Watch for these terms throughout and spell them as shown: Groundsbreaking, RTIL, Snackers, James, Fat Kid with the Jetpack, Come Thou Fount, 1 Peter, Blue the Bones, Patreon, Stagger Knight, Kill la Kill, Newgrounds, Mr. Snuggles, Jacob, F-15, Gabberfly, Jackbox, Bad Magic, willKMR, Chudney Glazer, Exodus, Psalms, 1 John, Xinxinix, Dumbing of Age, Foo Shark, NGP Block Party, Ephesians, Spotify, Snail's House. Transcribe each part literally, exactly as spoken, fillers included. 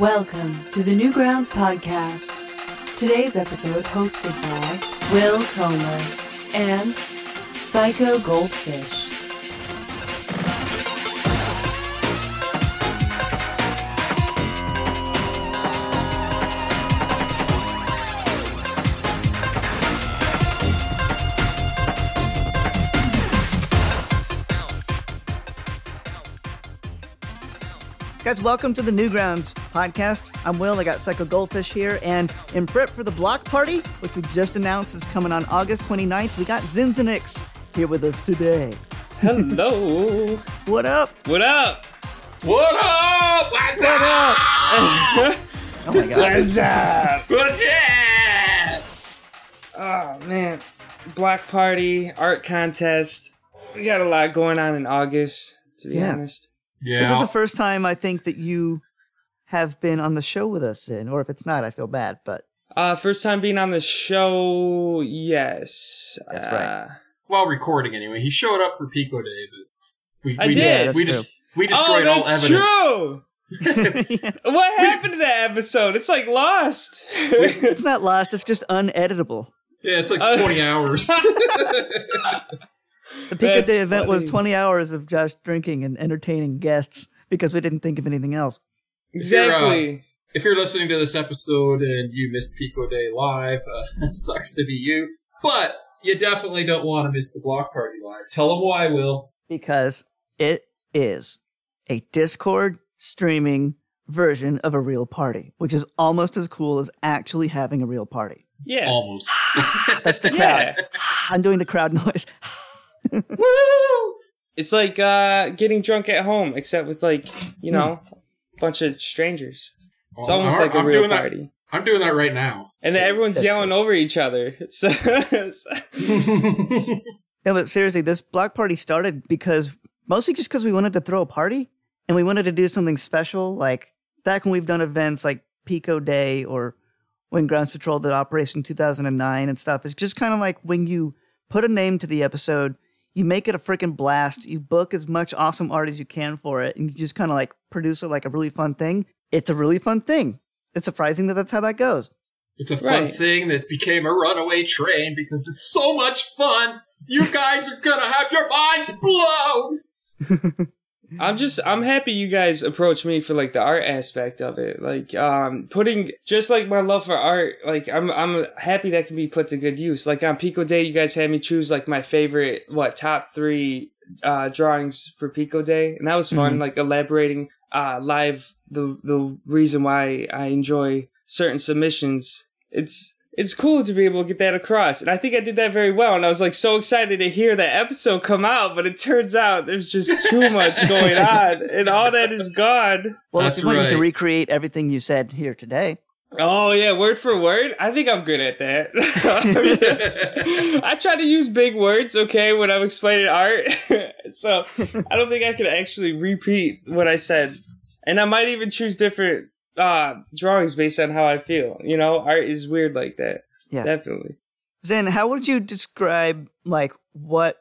Welcome to the Newgrounds podcast. Today's episode hosted by Will Comer and Psycho Goldfish. Guys, welcome to the Newgrounds podcast. I'm Will. I got Psycho Goldfish here. And in prep for the block party, which we just announced is coming on August twenty-ninth, we got Xinxinix here with us today. Hello. What up? What up? What up? What's what up? up? Oh, my God. What's up? What's up? Oh, man. Block party, art contest. We got a lot going on in August, to be yeah. honest. Yeah. This is the first time I think that you have been on the show with us, in, or if it's not, I feel bad. But uh, first time being on the show, yes, that's uh, right. While recording, anyway, he showed up for Pico Day, but we, I we did. Just, we true. just we destroyed oh, all evidence. True. What happened to that episode? It's like lost. It's not lost. It's just uneditable. Yeah, it's like uh, twenty hours. The Pico That's Day event funny. was twenty hours of Josh drinking and entertaining guests because we didn't think of anything else. Exactly. If you're, uh, if you're listening to this episode and you missed Pico Day live, uh, sucks to be you. But you definitely don't want to miss the block party live. Tell them why, Will. Because it is a Discord streaming version of a real party, which is almost as cool as actually having a real party. Yeah. Almost. That's the crowd. Yeah. I'm doing the crowd noise. Woo! It's like uh, getting drunk at home, except with, like, you know, a bunch of strangers. It's oh, almost I'm, like a I'm real party. That. I'm doing that right now. And so everyone's yelling cool. over each other. It's, it's, it's, no, but seriously, this block party started because mostly just because we wanted to throw a party and we wanted to do something special. Like back when we've done events like Pico Day or when Grounds Patrol did Operation two thousand nine and stuff. It's just kind of like when you put a name to the episode, you make it a freaking blast. You book as much awesome art as you can for it, and you just kind of like produce it like a really fun thing. It's a really fun thing. It's surprising that that's how that goes. It's a fun right. thing that became a runaway train because it's so much fun. You guys are going to have your minds blown. I'm just, I'm happy you guys approached me for like the art aspect of it. Like, um, putting just like my love for art, like I'm, I'm happy that can be put to good use. Like on Pico Day, you guys had me choose like my favorite, what, top three, uh, drawings for Pico Day. And that was fun, mm-hmm. like elaborating, uh, live the, the reason why I enjoy certain submissions. It's, it's cool to be able to get that across. And I think I did that very well. And I was like so excited to hear that episode come out. But it turns out there's just too much going on. And all that is gone. Well, that's right. You can recreate everything you said here today. Oh, yeah. Word for word. I think I'm good at that. I try to use big words, okay, when I'm explaining art. So I don't think I can actually repeat what I said. And I might even choose different Uh, drawings based on how I feel. You know, art is weird like that. Yeah, definitely. Zen, how would you describe like what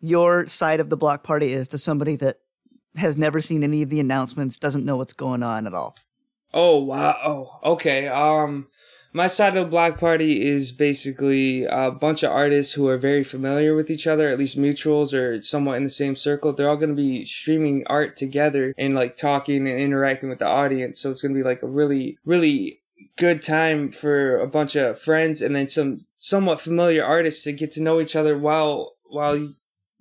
your side of the block party is to somebody that has never seen any of the announcements, doesn't know what's going on at all? Oh, wow. Oh, okay. Um, my side of the block party is basically a bunch of artists who are very familiar with each other, at least mutuals or somewhat in the same circle. They're all going to be streaming art together and like talking and interacting with the audience. So it's going to be like a really, really good time for a bunch of friends and then some somewhat familiar artists to get to know each other while, while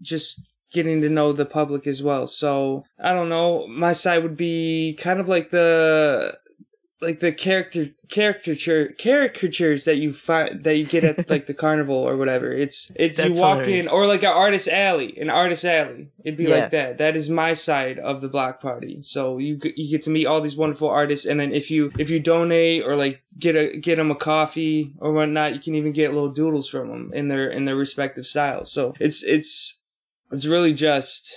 just getting to know the public as well. So I don't know. My side would be kind of like the... like the character caricature caricatures that you find that you get at like the carnival or whatever. It's it's That's you walk hilarious. in or like an artist alley, an artist alley. It'd be yeah. like that. That is my side of the block party. So you you get to meet all these wonderful artists, and then if you if you donate or like get a get them a coffee or whatnot, you can even get little doodles from them in their in their respective styles. So it's it's it's really just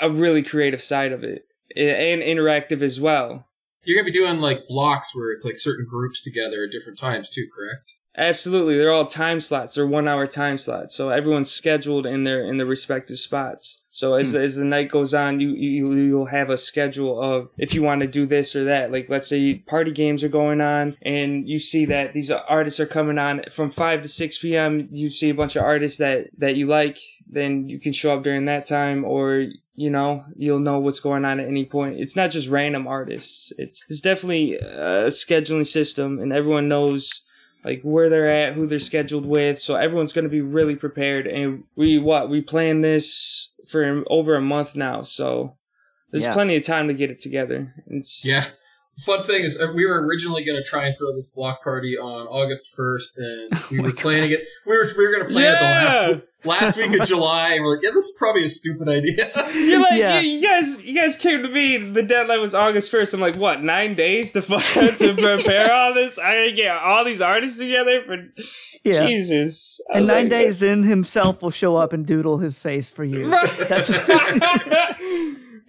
a, a really creative side of it and interactive as well. You're going to be doing, like, blocks where it's, like, certain groups together at different times, too, correct? Absolutely. They're all time slots. They're one hour time slots. So everyone's scheduled in their in their respective spots. So as, hmm. as the night goes on, you, you, you'll have a schedule of if you want to do this or that. Like, let's say party games are going on and you see that these artists are coming on from five to six p.m. You see a bunch of artists that, that you like, then you can show up during that time, or, you know, you'll know what's going on at any point. It's not just random artists. It's, it's definitely a scheduling system, and everyone knows like where they're at, who they're scheduled with. So everyone's going to be really prepared. And we, what, we planned this for over a month now, so there's yeah. plenty of time to get it together. It's- yeah. Fun thing is, we were originally going to try and throw this block party on August first, and we oh were planning God. it. We were we were going to plan yeah. it the last last week of July, and we're like, yeah, this is probably a stupid idea. You're like, yeah. you, you guys, you guys came to me. The deadline was August first. I'm like, what, nine days to to prepare all this? I gotta get all these artists together for yeah. Jesus. And nine like, days in, himself will show up and doodle his face for you. Right. That's.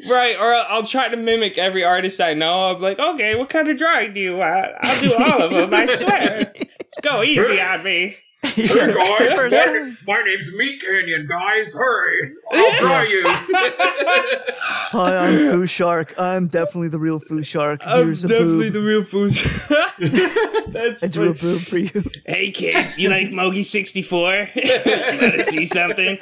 Right, or I'll try to mimic every artist I know. I'm like, okay, what kind of drawing do you want? I'll do all of them, I swear. Go easy on me. Here, guys, my, my name's Meat Canyon, guys. Hurry, I'll draw you. Hi, I'm Foo Shark. I'm definitely the real Foo Shark. I'm Here's definitely a the real Foo Shark. That's I drew a boob for you. Hey, kid, you like Mogi sixty-four? Do you want to see something?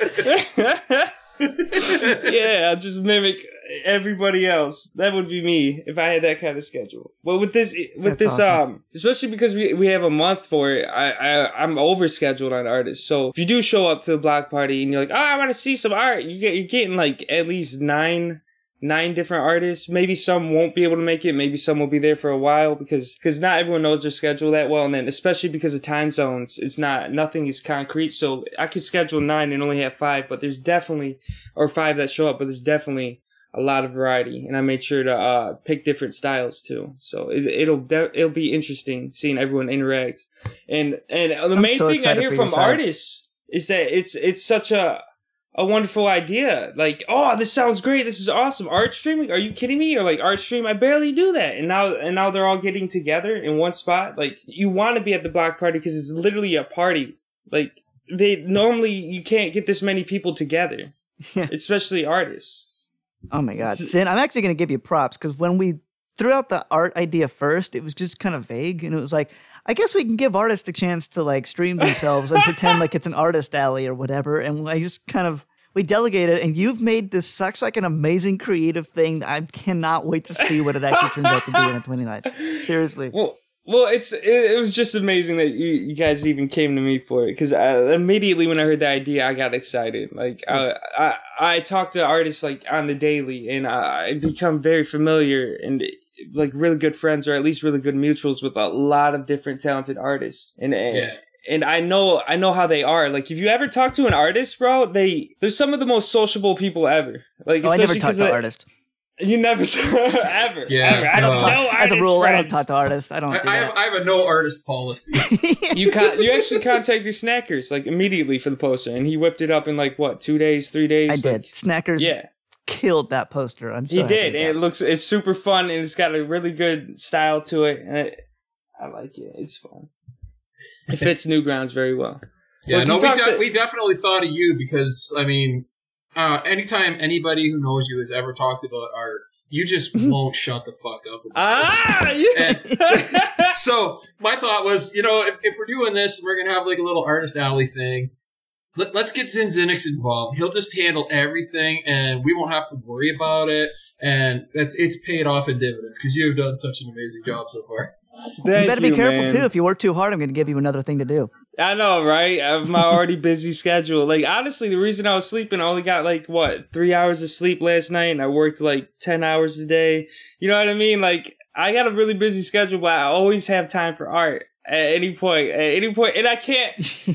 Yeah, I'll just mimic everybody else. That would be me if I had that kind of schedule. But with this, with That's this, awesome. um, especially because we we have a month for it, I, I I'm overscheduled on artists. So if you do show up to the block party and you're like, oh, I want to see some art, you get you're getting like at least nine. Nine different artists. Maybe some won't be able to make it. Maybe some will be there for a while because because not everyone knows their schedule that well. And then especially because of time zones, it's not, nothing is concrete. So I could schedule nine and only have five, but there's definitely, or five that show up, but there's definitely a lot of variety. And I made sure to uh, pick different styles too. So it, it'll de- it'll be interesting seeing everyone interact. And and the I'm main so thing I hear from yourself. artists is that it's it's such a A wonderful idea. Like, oh, this sounds great. This is awesome. Art streaming? Are you kidding me? Or like art stream? I barely do that. And now, and now they're all getting together in one spot. Like, you want to be at the block party because it's literally a party. Like, they normally you can't get this many people together, especially artists. Oh my God, Sin! I'm actually gonna give you props because when we threw out the art idea first, it was just kind of vague, and it was like, I guess we can give artists a chance to like stream themselves and pretend like it's an artist alley or whatever. And I just kind of, we delegate it, and you've made this such like an amazing creative thing. I cannot wait to see what it actually turns out to be on the twenty-ninth. Seriously. Well, well, it's, it, it was just amazing that you, you guys even came to me for it. Cause I, immediately when I heard the idea, I got excited. Like I, I, I talk to artists like on the daily, and I, I become very familiar and like really good friends, or at least really good mutuals with a lot of different talented artists. And, and, yeah. and I know, I know how they are. Like, if you ever talk to an artist, bro, they, they're some of the most sociable people ever. Like, oh, especially I never talk to like, artists. You never t- ever. Yeah, ever. I don't no. talk no as a rule. Friends. I don't talk to artists. I don't. I, do I, have, I have a no artist policy. you con- you actually contacted Snackers like immediately for the poster, and he whipped it up in like what two days, three days. I like, did. Snackers. Yeah. Killed that poster. I'm. So he did. And it looks. It's super fun, and it's got a really good style to it, and it, I like it. It's fun. It fits Newgrounds very well. Yeah. Well, no, we de- to- we definitely thought of you because I mean. Uh, anytime anybody who knows you has ever talked about art, you just won't shut the fuck up. About ah, yeah. So my thought was, you know, if, if we're doing this, we're going to have like a little artist alley thing. Let, let's get Xinxinix involved. He'll just handle everything, and we won't have to worry about it. And that's, it's paid off in dividends because you have done such an amazing job so far. Thank you better you, be careful, man. Too. If you work too hard, I'm going to give you another thing to do. I know, right? I have my already busy schedule. Like, honestly, the reason I was sleeping, I only got, like, what, three hours of sleep last night, and I worked, like, ten hours a day. You know what I mean? Like, I got a really busy schedule, but I always have time for art at any point. At any point. And I can't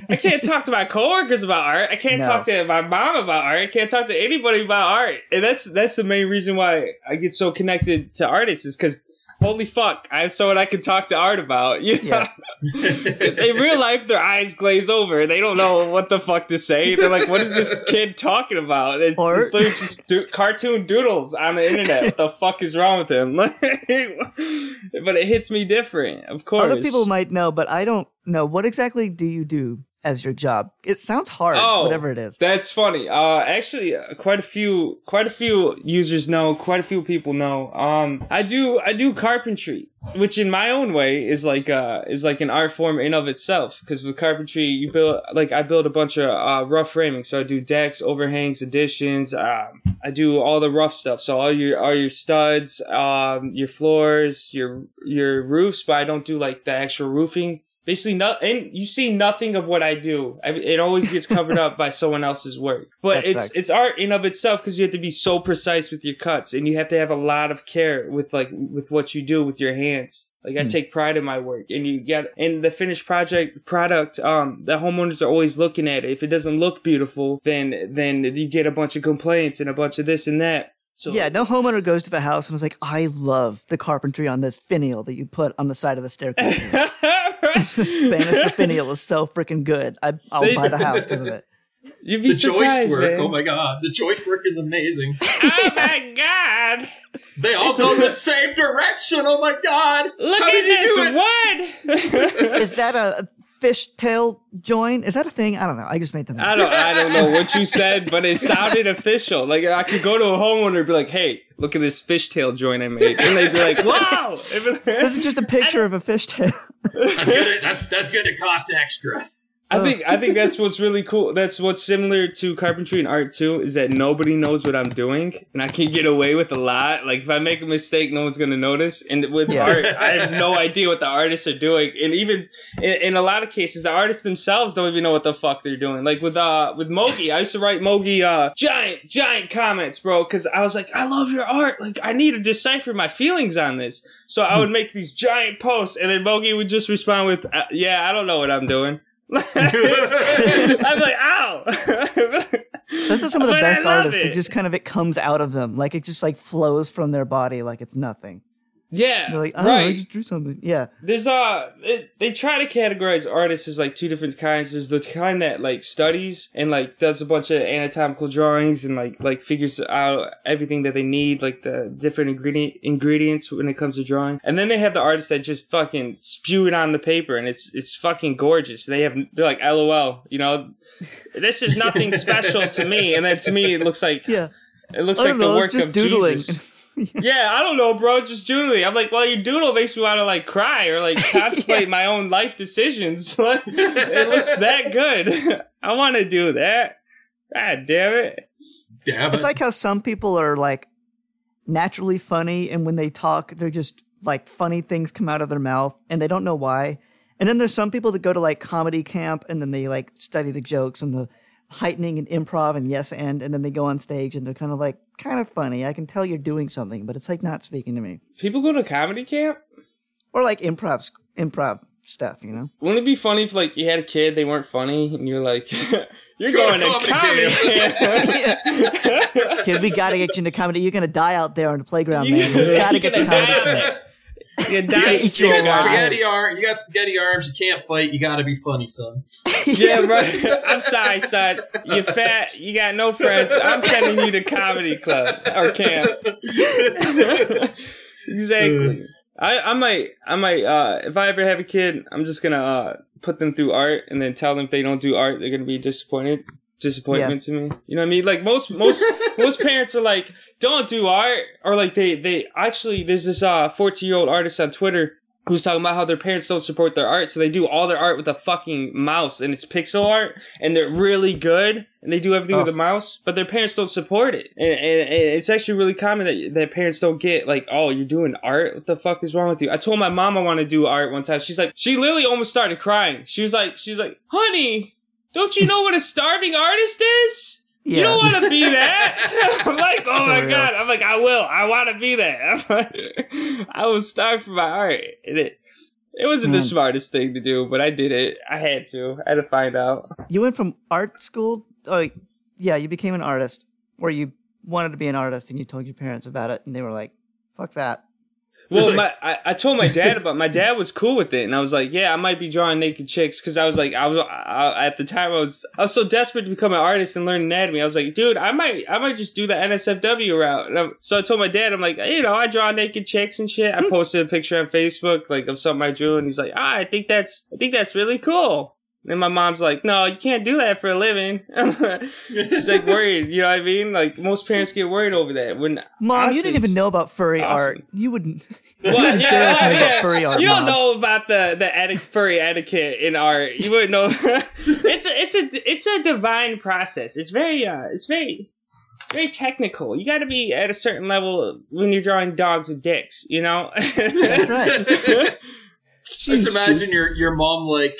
I can't talk to my coworkers about art. I can't no. talk to my mom about art. I can't talk to anybody about art. And that's that's the main reason why I get so connected to artists is because holy fuck, I have someone I can talk to Art about. You know? Yeah. In real life, their eyes glaze over. They don't know what the fuck to say. They're like, what is this kid talking about? It's, it's literally just do- cartoon doodles on the internet. What the fuck is wrong with him? But it hits me different, of course. Other people might know, but I don't know. What exactly do you do as your job? It sounds hard, oh, whatever it is. That's funny. Uh, actually, uh, quite a few, quite a few users know. Quite a few people know. Um, I do, I do carpentry, which in my own way is like, uh, is like an art form in of itself. Because with carpentry, you build, like I build a bunch of uh, rough framing. So I do decks, overhangs, additions. Um, I do all the rough stuff. So all your, all your studs, um, your floors, your, your roofs. But I don't do like the actual roofing. Basically, no, and you see nothing of what I do. I, it always gets covered up by someone else's work. But that it's sucks. It's art in of itself because you have to be so precise with your cuts, and you have to have a lot of care with like with what you do with your hands. Like mm. I take pride in my work, and you got and the finished project product. Um, the homeowners are always looking at it. If it doesn't look beautiful, then then you get a bunch of complaints and a bunch of this and that. So, yeah, no homeowner goes to the house and is like, I love the carpentry on this finial that you put on the side of the staircase. Banister finial is so freaking good. I, I'll buy the house because of it. You'd be the joist work, man. Oh my god. The joist work is amazing. Oh my god. They all go in the same direction. Oh my god. Look How at this wood. Is that a fishtail join? Is that a thing? I don't know. I just made them. I don't I don't know what you said, but it sounded official. Like I could go to a homeowner and be like, hey, look at this fishtail joint I made. And they'd be like, wow. This is just a picture of a fishtail. That's gonna that's that's gonna cost extra. I think I think that's what's really cool. That's what's similar to carpentry and art too, is that nobody knows what I'm doing, and I can get away with a lot. Like if I make a mistake, no one's gonna notice. And with yeah. art, I have no idea what the artists are doing, and even in, in a lot of cases, the artists themselves don't even know what the fuck they're doing. Like with uh with Mogi, I used to write Mogi uh giant giant comments, bro, because I was like, I love your art. Like I need to decipher my feelings on this, so I would make these giant posts, and then Mogi would just respond with, yeah, I don't know what I'm doing. I'm like, ow. Those are some of the but best artists. It. it just kind of it comes out of them, like it just like flows from their body, like it's nothing. Yeah, they're like, oh, right. I just drew something. Yeah, there's uh, it, they try to categorize artists as like two different kinds. There's the kind that like studies and like does a bunch of anatomical drawings and like like figures out everything that they need, like the different ingredient ingredients when it comes to drawing. And then they have the artists that just fucking spew it on the paper, and it's it's fucking gorgeous. They have they're like, LOL, you know, this is nothing special to me. And then to me, it looks like yeah, it looks like know, the work of doodling. Jesus. Yeah, I don't know, bro. Just doodling. I'm like, well, your doodle makes me want to like cry or like contemplate yeah. my own life decisions. It looks that good. I want to do that. God damn it. Damn it. It's like how some people are like naturally funny, and when they talk, they're just like funny things come out of their mouth, and they don't know why. And then there's some people that go to like comedy camp, and then they like study the jokes and the heightening and improv and yes and and then they go on stage and they're kind of like kind of funny. I can tell you're doing something, but it's like not speaking to me. People go to comedy camp or like improv improv stuff, you know. Wouldn't it be funny if like you had a kid, they weren't funny, and you're like, you're go going to comedy, comedy camp. camp. Kid, we gotta get you into comedy. You're gonna die out there on the playground, man. You gotta get to comedy. You, got, you, got spaghetti arm, you got spaghetti arms, you can't fight, you gotta be funny, son. Yeah, right. I'm sorry, son. You're fat, you got no friends, but I'm sending you to comedy club or camp. Exactly. I, I might, I might, uh, if I ever have a kid, I'm just gonna uh, put them through art and then tell them if they don't do art, they're gonna be disappointed. Disappointment yeah. to me. You know what I mean? Like most most most parents are like, don't do art, or like they they actually there's this uh fourteen year old artist on Twitter who's talking about how their parents don't support their art, so they do all their art with a fucking mouse, and it's pixel art, and they're really good, and they do everything oh. with a mouse, but their parents don't support it. And, and, and it's actually really common that, that parents don't get, like, oh, you're doing art? What the fuck is wrong with you? I told my mom I want to do art one time. She's like, she literally almost started crying. She was like, she was like, honey, don't you know what a starving artist is? Yeah. You don't want to be that. I'm like, oh my God. I'm like, I will. I want to be that. I'm like, I was starved for my art. And it it wasn't Man. the smartest thing to do, but I did it. I had to. I had to find out. You went from art school. Oh, yeah. You became an artist, or you wanted to be an artist, and you told your parents about it, and they were like, fuck that. Well, like, my, I, I told my dad about. My dad was cool with it, and I was like, "Yeah, I might be drawing naked chicks," because I was like, I was I, at the time I was I was so desperate to become an artist and learn anatomy. I was like, "Dude, I might I might just do the N S F W route." And I, so I told my dad, I'm like, "You know, I draw naked chicks and shit." I posted a picture on Facebook like of something I drew, and he's like, "Ah, I think that's I think that's really cool." And my mom's like, "No, you can't do that for a living." She's like worried, you know what I mean? Like most parents get worried over that. When Mom, honestly, you didn't even know about furry awesome. art. You wouldn't, you well, wouldn't yeah, say that kind yeah, about furry art. You don't Mom. know about the the eti- furry etiquette in art. You wouldn't know. it's a it's a it's a divine process. It's very uh, it's very it's very technical. You got to be at a certain level when you're drawing dogs with dicks. You know. That's right. Just imagine your your mom like.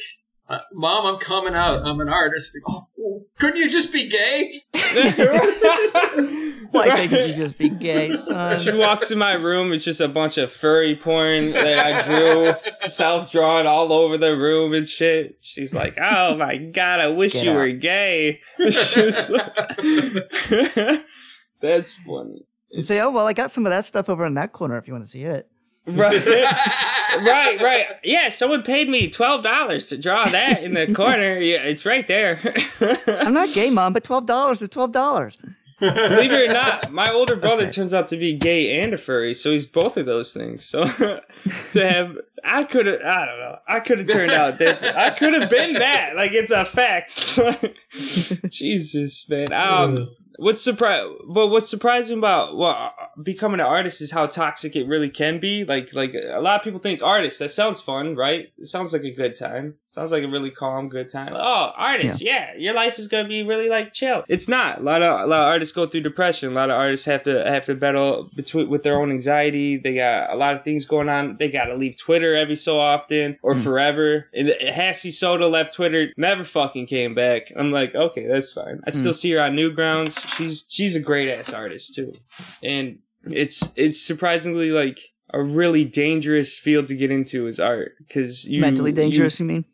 Uh, Mom, I'm coming out. I'm an artist. Oh, couldn't you just be gay? Why couldn't you just be gay, son? She walks in my room. It's just a bunch of furry porn that I drew, self-drawn all over the room and shit. She's like, "Oh my God, I wish Get you out. were gay." Like, that's funny. And say, "Oh, well, I got some of that stuff over in that corner if you want to see it." Right, right, right. Yeah, someone paid me twelve dollars to draw that in the corner. Yeah, it's right there. I'm not gay, Mom, but twelve dollars is twelve dollars. Believe it or not, my older brother okay. turns out to be gay and a furry, so he's both of those things. So to have, I could have, I don't know, I could have turned out that I could have been that. Like, it's a fact. Jesus, man. Um. What's surpri- But what's surprising about well, becoming an artist is how toxic it really can be. Like, like a lot of people think artist. That sounds fun, right? It sounds like a good time. Sounds like a really calm, good time. Like, oh, artist, yeah. yeah, your life is gonna be really like chill. It's not. A lot of a lot of artists go through depression. A lot of artists have to have to battle between with their own anxiety. They got a lot of things going on. They gotta leave Twitter every so often or mm. forever. And Hassy Soda left Twitter, never fucking came back. I'm like, okay, that's fine. I still mm. see her on Newgrounds. She's she's a great ass artist too, and it's it's surprisingly like a really dangerous field to get into is art because you mentally dangerous. You, you mean?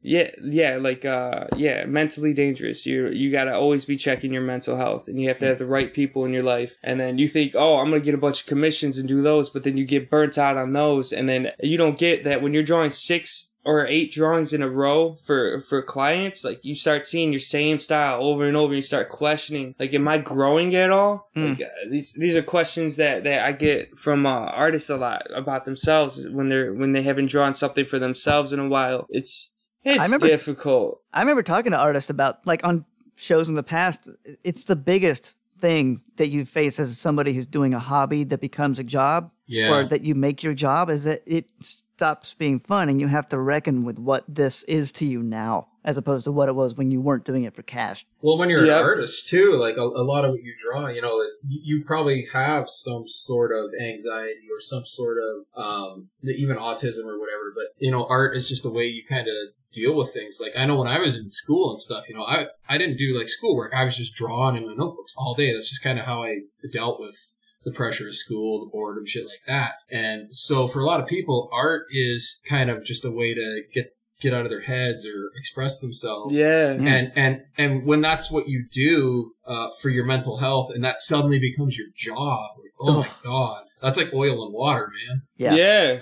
Yeah, yeah, like uh, yeah, mentally dangerous. You you gotta always be checking your mental health, and you have to have the right people in your life. And then you think, oh, I'm gonna get a bunch of commissions and do those, but then you get burnt out on those, and then you don't get that when you're drawing six. Or eight drawings in a row for, for clients, like you start seeing your same style over and over. And you start questioning, like, am I growing at all? Mm. Like, uh, these these are questions that, that I get from uh, artists a lot about themselves when they're when they haven't drawn something for themselves in a while. It's it's I remember, difficult. I remember talking to artists about like on shows in the past. It's the biggest thing that you face as somebody who's doing a hobby that becomes a job, yeah. or that you make your job is that it's stops being fun and you have to reckon with what this is to you now as opposed to what it was when you weren't doing it for cash. Well, when you're yep. an artist too, like a, a lot of what you draw, you know, it's, you probably have some sort of anxiety or some sort of um, even autism or whatever, but you know, art is just the way you kind of deal with things. Like I know when I was in school and stuff, you know, I, I didn't do like schoolwork. I was just drawing in my notebooks all day. That's just kind of how I dealt with the pressure of school, the boredom, shit like that. And so for a lot of people, art is kind of just a way to get, get out of their heads or express themselves. Yeah. And, and, and when that's what you do, uh, for your mental health and that suddenly becomes your job, like, oh Ugh. my God, that's like oil and water, man. Yeah. Yeah.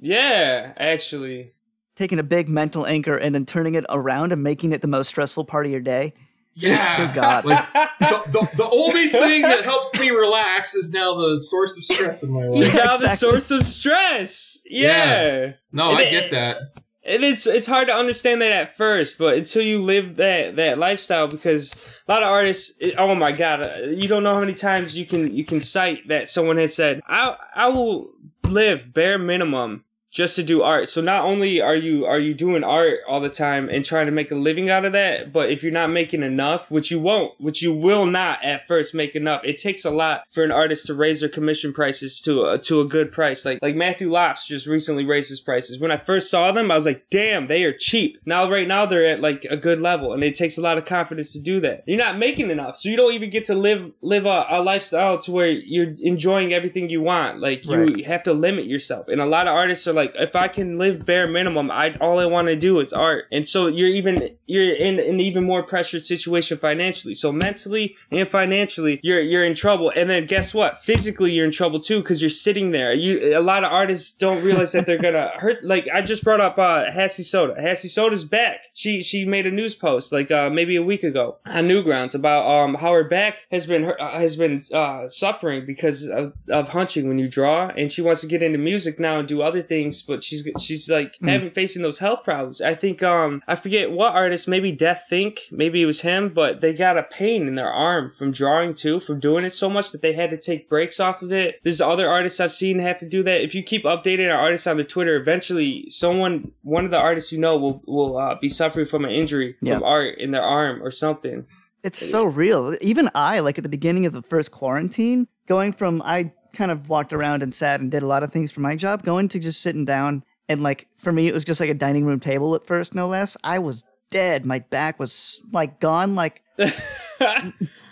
Yeah. Actually. Taking a big mental anchor and then turning it around and making it the most stressful part of your day. Yeah. Good God. Like, the, the, the only thing that helps me relax is now the source of stress in my life. It's now exactly. the source of stress. Yeah. yeah. No, and I it, get that. And it's it's hard to understand that at first, but until you live that, that lifestyle, because a lot of artists, oh my God, you don't know how many times you can you can cite that someone has said, I I will live bare minimum. Just to do art. So not only are you are you doing art all the time and trying to make a living out of that, but if you're not making enough, which you won't, which you will not at first make enough. It takes a lot for an artist to raise their commission prices to a, to a good price. Like like Matthew Lops just recently raised his prices. When I first saw them, I was like, damn, they are cheap. Now right now they're at like a good level, and it takes a lot of confidence to do that. You're not making enough, so you don't even get to live live a, a lifestyle to where you're enjoying everything you want. Like you right. have to limit yourself, and a lot of artists are like. Like, if I can live bare minimum, I all I want to do is art. And so you're even you're in an even more pressured situation financially. So mentally and financially, you're you're in trouble. And then guess what? Physically, you're in trouble too, because you're sitting there. You a lot of artists don't realize that they're gonna hurt. Like, I just brought up uh, Hassy Soda. Hassy Soda's back. She she made a news post like uh, maybe a week ago on Newgrounds about um, how her back has been uh, has been uh, suffering because of, of hunching when you draw. And she wants to get into music now and do other things, but she's she's like mm. having facing those health problems. I think um I forget what artist, maybe Death Think, maybe it was him, but they got a pain in their arm from drawing too, from doing it so much that they had to take breaks off of it. There's other artists I've seen have to do that. If you keep updating our artists on the Twitter, eventually someone, one of the artists you know, will will uh, be suffering from an injury yeah. from art in their arm or something. It's so real. Even I, like at the beginning of the first quarantine, going from I. kind of walked around and sat and did a lot of things for my job, going to just sitting down and like for me it was just like a dining room table at first, no less. I was dead. My back was like gone like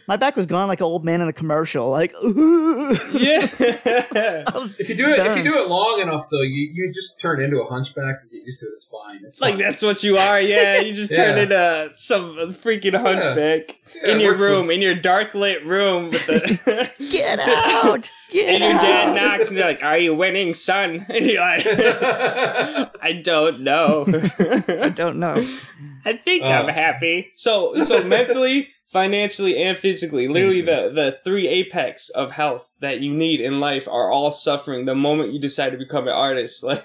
my back was gone like an old man in a commercial, like yeah. if you do it done. If you do it long enough though, you, you just turn into a hunchback and get used to it. It's fine. It's fine. Like that's what you are. Yeah, you just yeah. turn into some freaking hunchback yeah. Yeah, in your room, for- in your dark lit room with the get out. Get and your dad out. Knocks and they're like, "Are you winning, son?" And you're like, "I don't know. I don't know. I think uh. I'm happy." So, so mentally, financially, and physically, literally the, the three apex of health that you need in life are all suffering the moment you decide to become an artist. Like,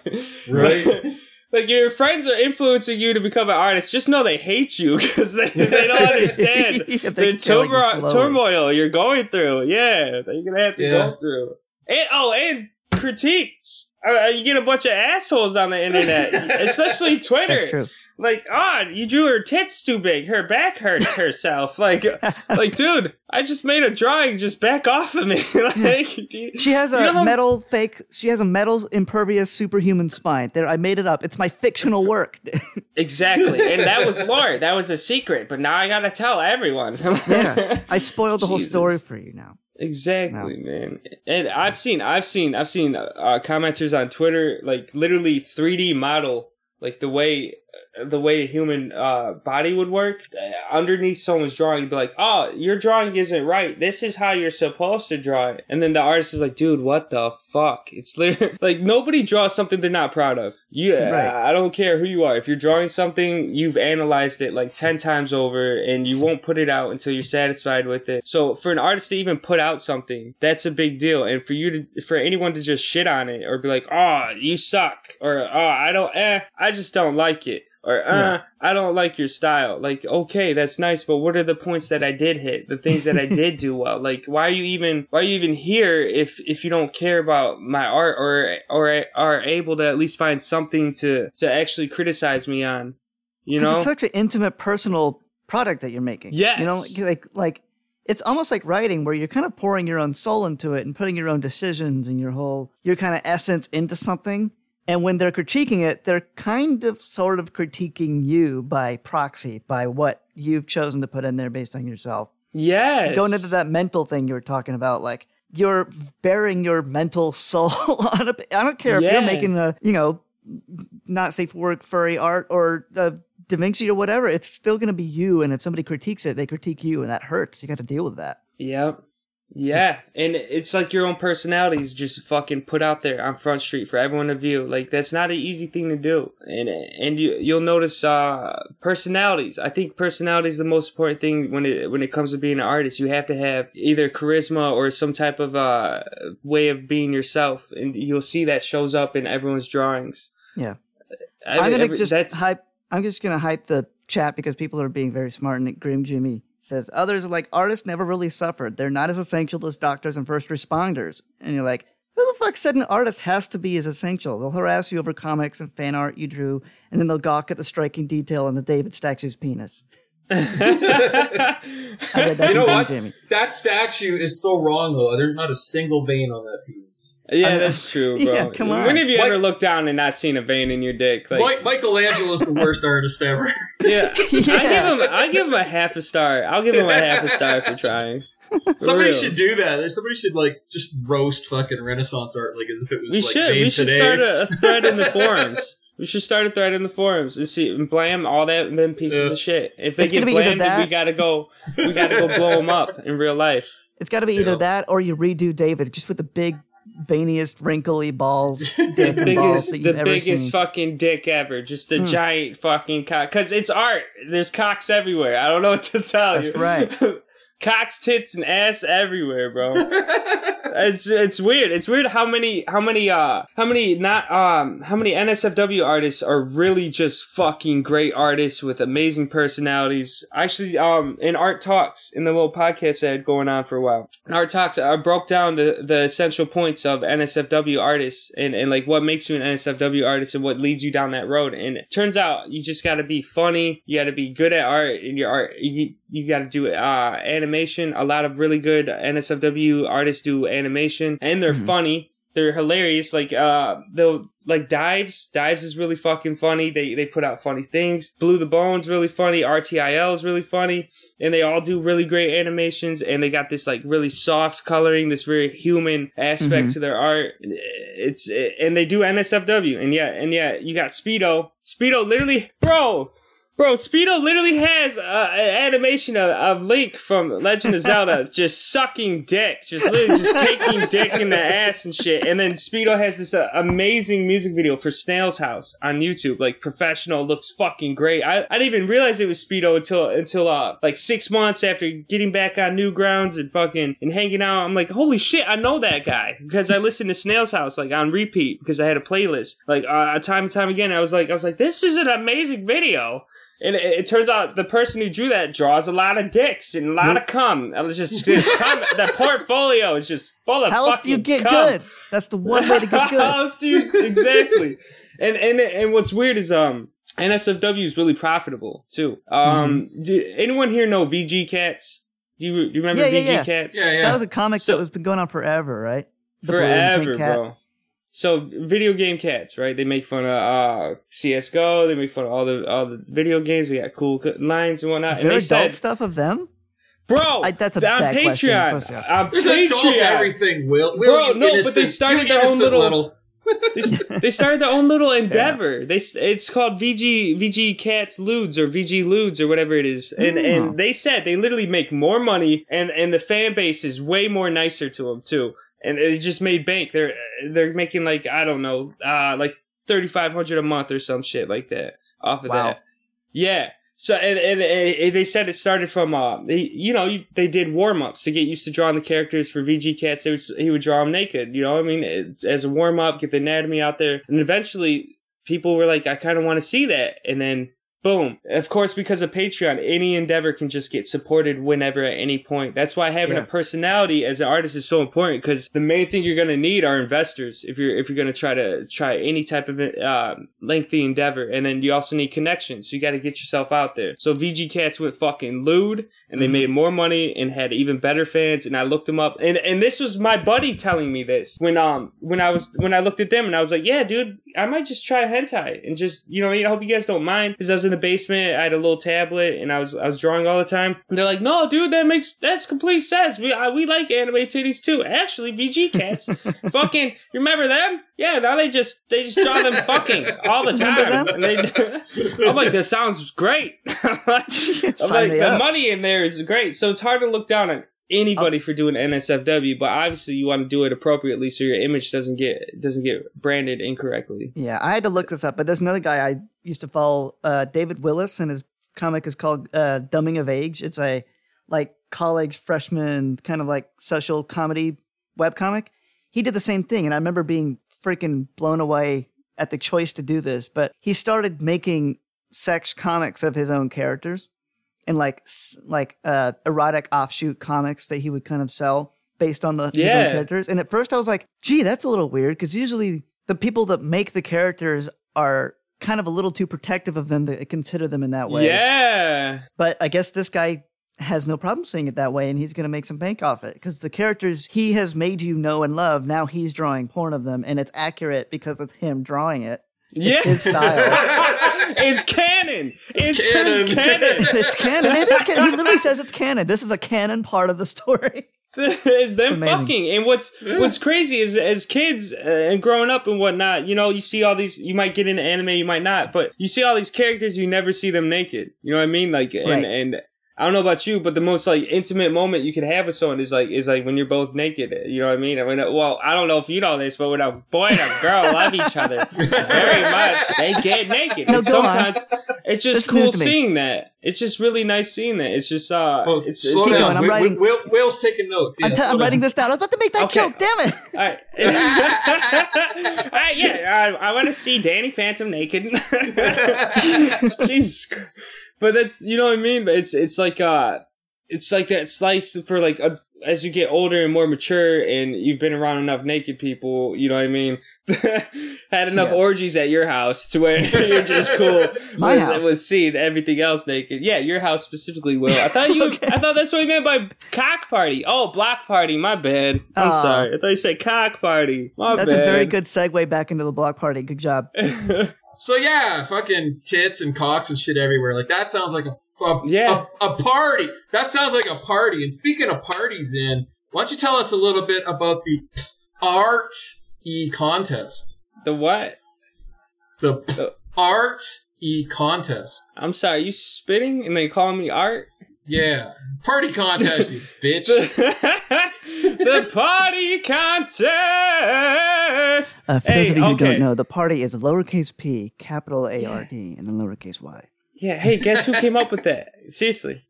right. Like, Like, your friends are influencing you to become an artist. Just know they hate you because they, they don't understand yeah, they the tumor- turmoil you're going through. Yeah, that you're going to have to yeah. go through. And oh, and critiques. Uh, you get a bunch of assholes on the internet, especially Twitter. That's true. Like, ah, oh, you drew her tits too big. Her back hurts herself. Like, like, dude, I just made a drawing. Just back off of me. Like, you, she has a you know metal fake. She has a metal impervious superhuman spine. There, I made it up. It's my fictional work. Exactly, and that was lore. That was a secret. But now I gotta tell everyone. Yeah, I spoiled the Jesus. whole story for you now. Exactly, no. man. And I've seen, I've seen, I've seen uh, commenters on Twitter, like literally three D model, like the way. the way a human uh, body would work uh, underneath someone's drawing. You'd be like, oh, your drawing isn't right. This is how you're supposed to draw it. And then the artist is like, dude, what the fuck? It's literally like nobody draws something they're not proud of. Yeah, right. I, I don't care who you are. If you're drawing something, you've analyzed it like ten times over and you won't put it out until you're satisfied with it. So for an artist to even put out something, that's a big deal. And for you to, for anyone to just shit on it or be like, oh, you suck. Or, oh, I don't, eh, I just don't like it. Or, uh, yeah. I don't like your style. Like, okay, that's nice, but what are the points that I did hit? The things that I did do well? Like, why are you even, why are you even here if, if you don't care about my art or, or are able to at least find something to, to actually criticize me on? You know? It's such an intimate, personal product that you're making. Yes. You know, like, like, it's almost like writing where you're kind of pouring your own soul into it and putting your own decisions and your whole, your kind of essence into something. And when they're critiquing it, they're kind of sort of critiquing you by proxy, by what you've chosen to put in there based on yourself. Yes. So going into that mental thing you were talking about, like you're bearing your mental soul on a, I don't care yeah. if you're making a, you know, not safe for work furry art or a Da Vinci or whatever, it's still going to be you. And if somebody critiques it, they critique you and that hurts. You got to deal with that. Yep. Yeah, and it's like your own personality is just fucking put out there on Front Street for everyone to view. Like, that's not an easy thing to do. And and you, you'll notice uh, personalities. I think personality is the most important thing when it when it comes to being an artist. You have to have either charisma or some type of uh, way of being yourself. And you'll see that shows up in everyone's drawings. Yeah. I mean, I'm gonna every, just hype, I'm just going to hype the chat because people are being very smart, and Grim Jimmy says others are like, artists never really suffered. They're not as essential as doctors and first responders. And you're like, who the fuck said an artist has to be as essential? They'll harass you over comics and fan art you drew, and then they'll gawk at the striking detail on the David Statue's penis. You know what? Jamie. That statue is so wrong, though. There's not a single vein on that piece. Yeah, that's true, bro. Yeah, come on. When have you Mike, ever looked down and not seen a vein in your dick? Like, Mike, Michelangelo's the worst artist ever. Yeah. yeah. I give him I give him a half a star. I'll give him a half a star for trying. For somebody real. Should do that. Somebody should like just roast fucking Renaissance art like as if it was we like should. Made we should today. Start a, a thread in the forums. We should start a thread in the forums and see and blame all that them pieces yeah. of shit. If they it's get blamed, we gotta go we gotta go blow them up in real life. It's gotta be either yeah. that or you redo David just with the big veiniest, wrinkly balls, dick the biggest, and balls that you've the ever biggest seen. Fucking dick ever. Just the mm. giant fucking cock. Because it's art. There's cocks everywhere. I don't know what to tell That's you. That's right. Cocks, tits, and ass everywhere, bro. it's it's weird. It's weird how many how many uh how many not um how many N S F W artists are really just fucking great artists with amazing personalities. Actually, um in Art Talks, in the little podcast I had going on for a while, in Art Talks I broke down the, the essential points of N S F W artists and, and like what makes you an N S F W artist and what leads you down that road. And it turns out you just gotta be funny, you gotta be good at art and your art you you gotta do uh animation. Animation. A lot of really good N S F W artists do animation, and they're mm-hmm. funny. They're hilarious. Like uh, they'll like dives. Dives is really fucking funny. They they put out funny things. Blue the Bones really funny. R T I L is really funny, and they all do really great animations. And they got this like really soft coloring, this very human aspect mm-hmm. to their art. It's it, and they do N S F W, and yeah, and yeah, you got Speedo. Speedo literally, bro. Bro, Speedo literally has uh, an animation of, of Link from Legend of Zelda just sucking dick, just literally just taking dick in the ass and shit. And then Speedo has this uh, amazing music video for Snail's House on YouTube, like professional, looks fucking great. I, I didn't even realize it was Speedo until until uh like six months after getting back on Newgrounds and fucking and hanging out. I'm like, holy shit, I know that guy because I listened to Snail's House like on repeat because I had a playlist like uh, time and time again. I was like, I was like, this is an amazing video. And it, it turns out the person who drew that draws a lot of dicks and a lot of cum. I was just, just cum. The portfolio is just full of fucking cum. How else do you get cum. Good? That's the one way to get good. How else do you exactly? and and and what's weird is um N S F W is really profitable too. Um, mm-hmm. do, anyone here know V G Cats? Do you, do you remember yeah, V G yeah, yeah. Cats? Yeah, yeah. That was a comic so, that was been going on forever, right? The forever, bro. So, video game cats, right? They make fun of uh, C S G O. They make fun of all the all the video games. They got cool lines and whatnot. Is there and they adult said, stuff of them? Bro, I, that's a on bad Patreon, question. On There's Patreon. There's adult everything, Will. Will Bro, no, innocent, but they started their own little... little. they, they started their own little endeavor. Yeah. They it's called V G V G Cats Ludes or V G Ludes or whatever it is. And mm. and they said they literally make more money and, and the fan base is way more nicer to them too. And it just made bank. They're they're making like I don't know, uh, like thirty five hundred a month or some shit like that off of wow. that. Yeah. So and, and, and they said it started from uh, they, you know, they did warm ups to get used to drawing the characters for V G Cats. They would, he would draw them naked. You know what I mean? It, as a warm up, get the anatomy out there, and eventually people were like, I kind of want to see that, and then. Boom. Of course, because of Patreon, any endeavor can just get supported whenever at any point. That's why having yeah. a personality as an artist is so important because the main thing you're going to need are investors if you're if you're going to try to try any type of uh, lengthy endeavor. And then you also need connections. So you got to get yourself out there. So V G Cats went fucking lewd and they mm-hmm. made more money and had even better fans. And I looked them up. And, and this was my buddy telling me this when um when I was when I looked at them and I was like, yeah, dude, I might just try hentai and just, you know, I hope you guys don't mind because I was in the basement, I had a little tablet and I was I was drawing all the time. And they're like, no, dude, that makes that's complete sense. We I, we like anime titties too. Actually, V G Cats, fucking remember them? Yeah, now they just they just draw them fucking all the time. And they, I'm like, that sounds great. I'm like, the up. Money in there is great. So it's hard to look down on anybody oh. for doing N S F W, but obviously you want to do it appropriately so your image doesn't get doesn't get branded incorrectly. Yeah, I had to look this up, but there's another guy I used to follow, uh, David Willis, and his comic is called uh, Dumbing of Age. It's a like college freshman kind of like social comedy webcomic. He did the same thing, and I remember being freaking blown away at the choice to do this, but he started making sex comics of his own characters. And like like uh, erotic offshoot comics that he would kind of sell based on the yeah. his own characters. And at first I was like, gee, that's a little weird because usually the people that make the characters are kind of a little too protective of them to consider them in that way. Yeah. But I guess this guy has no problem seeing it that way, and he's going to make some bank off it, because the characters he has made you know and love, now he's drawing porn of them, and it's accurate because it's him drawing it. It's yeah. his style. It's canon. It's, it's canon. canon. It's canon. It is canon. He literally says it's canon. This is a canon part of the story. It's them it's fucking. And what's yeah. what's crazy is as kids uh, and growing up and whatnot, you know, you see all these, you might get into anime, you might not, but you see all these characters, you never see them naked. You know what I mean? Like, right. and, and I don't know about you, but the most like intimate moment you could have with someone is like is like when you're both naked. You know what I mean? I mean, well, I don't know if you know this, but when a boy and a girl love each other very much, they get naked. No, and sometimes on. It's just this cool seeing that. It's just really nice seeing that. It's just uh, well, it's, it's going. I'm we, writing. Will, Will's taking notes. Yeah, I'm, t- I'm writing this down. I was about to make that okay. joke. Damn it! All right, all right, yeah. I, I want to see Danny Phantom naked. Jesus. But that's, you know what I mean? But it's, it's like, uh, it's like that slice for like, a, as you get older and more mature and you've been around enough naked people, you know what I mean? Had enough yeah. orgies at your house to where you're just cool. My with, house. With seeing everything else naked. Yeah, your house specifically, Will. I thought you, okay. I thought that's what you meant by cock party. Oh, block party. My bad. I'm uh, sorry. I thought you said cock party. My that's bad. That's a very good segue back into the block party. Good job. So yeah, fucking tits and cocks and shit everywhere. Like that sounds like a a, yeah. a a party. That sounds like a party. And speaking of parties, in why don't you tell us a little bit about the R T I L contest? The what? The, the R T I L contest. I'm sorry, you spitting and they call me Art? Yeah, party contest, you bitch. The party contest. Uh, for hey, those of you who okay. don't know, the party is lowercase p, capital A R D, yeah. and then lowercase y. Yeah. Hey, guess who came up with that? Seriously,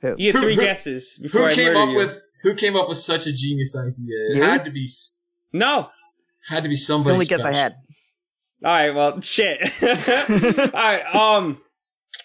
who? You get three who, guesses before who I came up you. With who came up with such a genius idea? It you? had to be no. Had to be somebody. It's the only special. Guess I had. All right. Well, shit. All right. Um.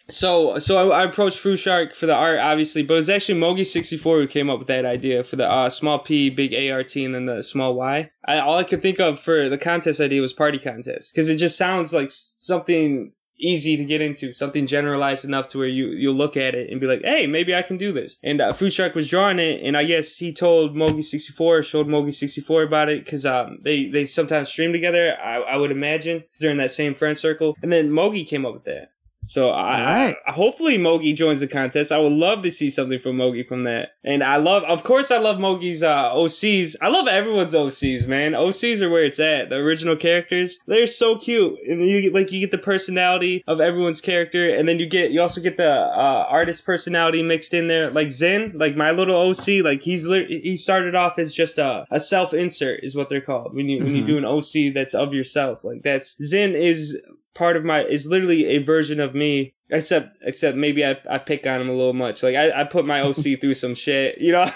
So, so I, I approached Foo Shark for the art, obviously, but it was actually Mogi sixty-four who came up with that idea for the uh, small P, big A R T, and then the small Y. I, all I could think of for the contest idea was party contest, because it just sounds like something easy to get into, something generalized enough to where you, you'll look at it and be like, hey, maybe I can do this. And uh, Foo Shark was drawing it, and I guess he told Mogi sixty-four, showed Mogi sixty-four about it, because um, they, they sometimes stream together, I, I would imagine, because they're in that same friend circle. And then Mogi came up with that. So I, right. I hopefully Mogi joins the contest. I would love to see something from Mogi from that. And I love, of course, I love Mogi's uh, O Cs. I love everyone's O Cs, man. O Cs are where it's at. The original characters, they're so cute, and you get like you get the personality of everyone's character, and then you get you also get the uh, artist personality mixed in there. Like Zen, like my little O C, like he's he started off as just a, a self insert is what they're called when you mm-hmm. when you do an O C that's of yourself. Like that's Zen is. Part of my is literally a version of me, except except maybe I I pick on him a little much. Like I, I put my O C through some shit, you know.